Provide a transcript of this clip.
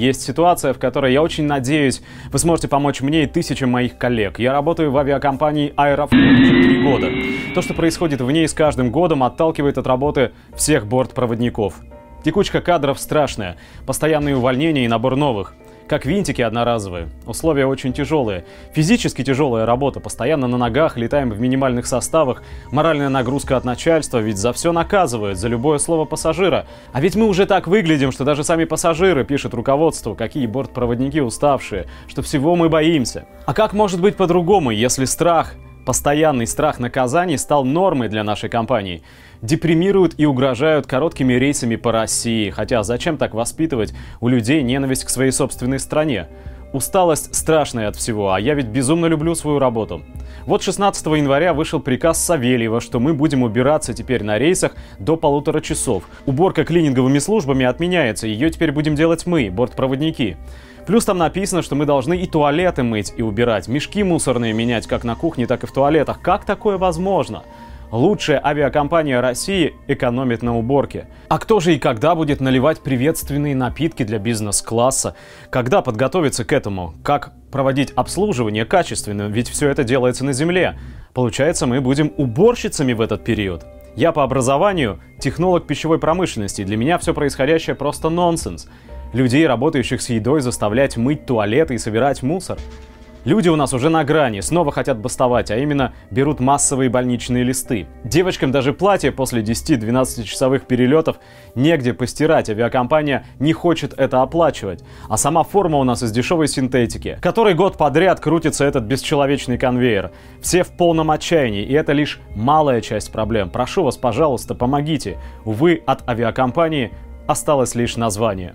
Есть ситуация, в которой, я очень надеюсь, вы сможете помочь мне и тысячам моих коллег. Я работаю в авиакомпании «Аэрофлот» уже 3 года. То, что происходит в ней с каждым годом, отталкивает от работы всех бортпроводников. Текучка кадров страшная, постоянные увольнения и набор новых. Как винтики одноразовые. Условия очень тяжелые. Физически тяжелая работа. Постоянно на ногах, летаем в минимальных составах. Моральная нагрузка от начальства, ведь за все наказывают, за любое слово пассажира. А ведь мы уже так выглядим, что даже сами пассажиры пишут руководству, какие бортпроводники уставшие, что всего мы боимся. А как может быть по-другому, если страх, постоянный страх наказаний стал нормой для нашей компании? Депримируют и угрожают короткими рейсами по России. Хотя зачем так воспитывать у людей ненависть к своей собственной стране? Усталость страшная от всего, а я ведь безумно люблю свою работу. Вот 16 января вышел приказ Савельева, что мы будем убираться теперь на рейсах до 1,5 часов. Уборка клининговыми службами отменяется, ее теперь будем делать мы, бортпроводники. Плюс там написано, что мы должны и туалеты мыть, и убирать, мешки мусорные менять как на кухне, так и в туалетах. Как такое возможно? Лучшая авиакомпания России экономит на уборке. А кто же и когда будет наливать приветственные напитки для бизнес-класса? Когда подготовиться к этому? Как проводить обслуживание качественно? Ведь все это делается на земле. Получается, мы будем уборщицами в этот период. Я по образованию технолог пищевой промышленности. Для меня все происходящее просто нонсенс. Людей, работающих с едой, заставлять мыть туалеты и собирать мусор. Люди у нас уже на грани, снова хотят бастовать, а именно берут массовые больничные листы. Девочкам даже платье после 10-12-часовых перелетов негде постирать, авиакомпания не хочет это оплачивать. А сама форма у нас из дешевой синтетики, который год подряд крутится этот бесчеловечный конвейер. Все в полном отчаянии, и это лишь малая часть проблем. Прошу вас, пожалуйста, помогите. Увы, от авиакомпании осталось лишь название.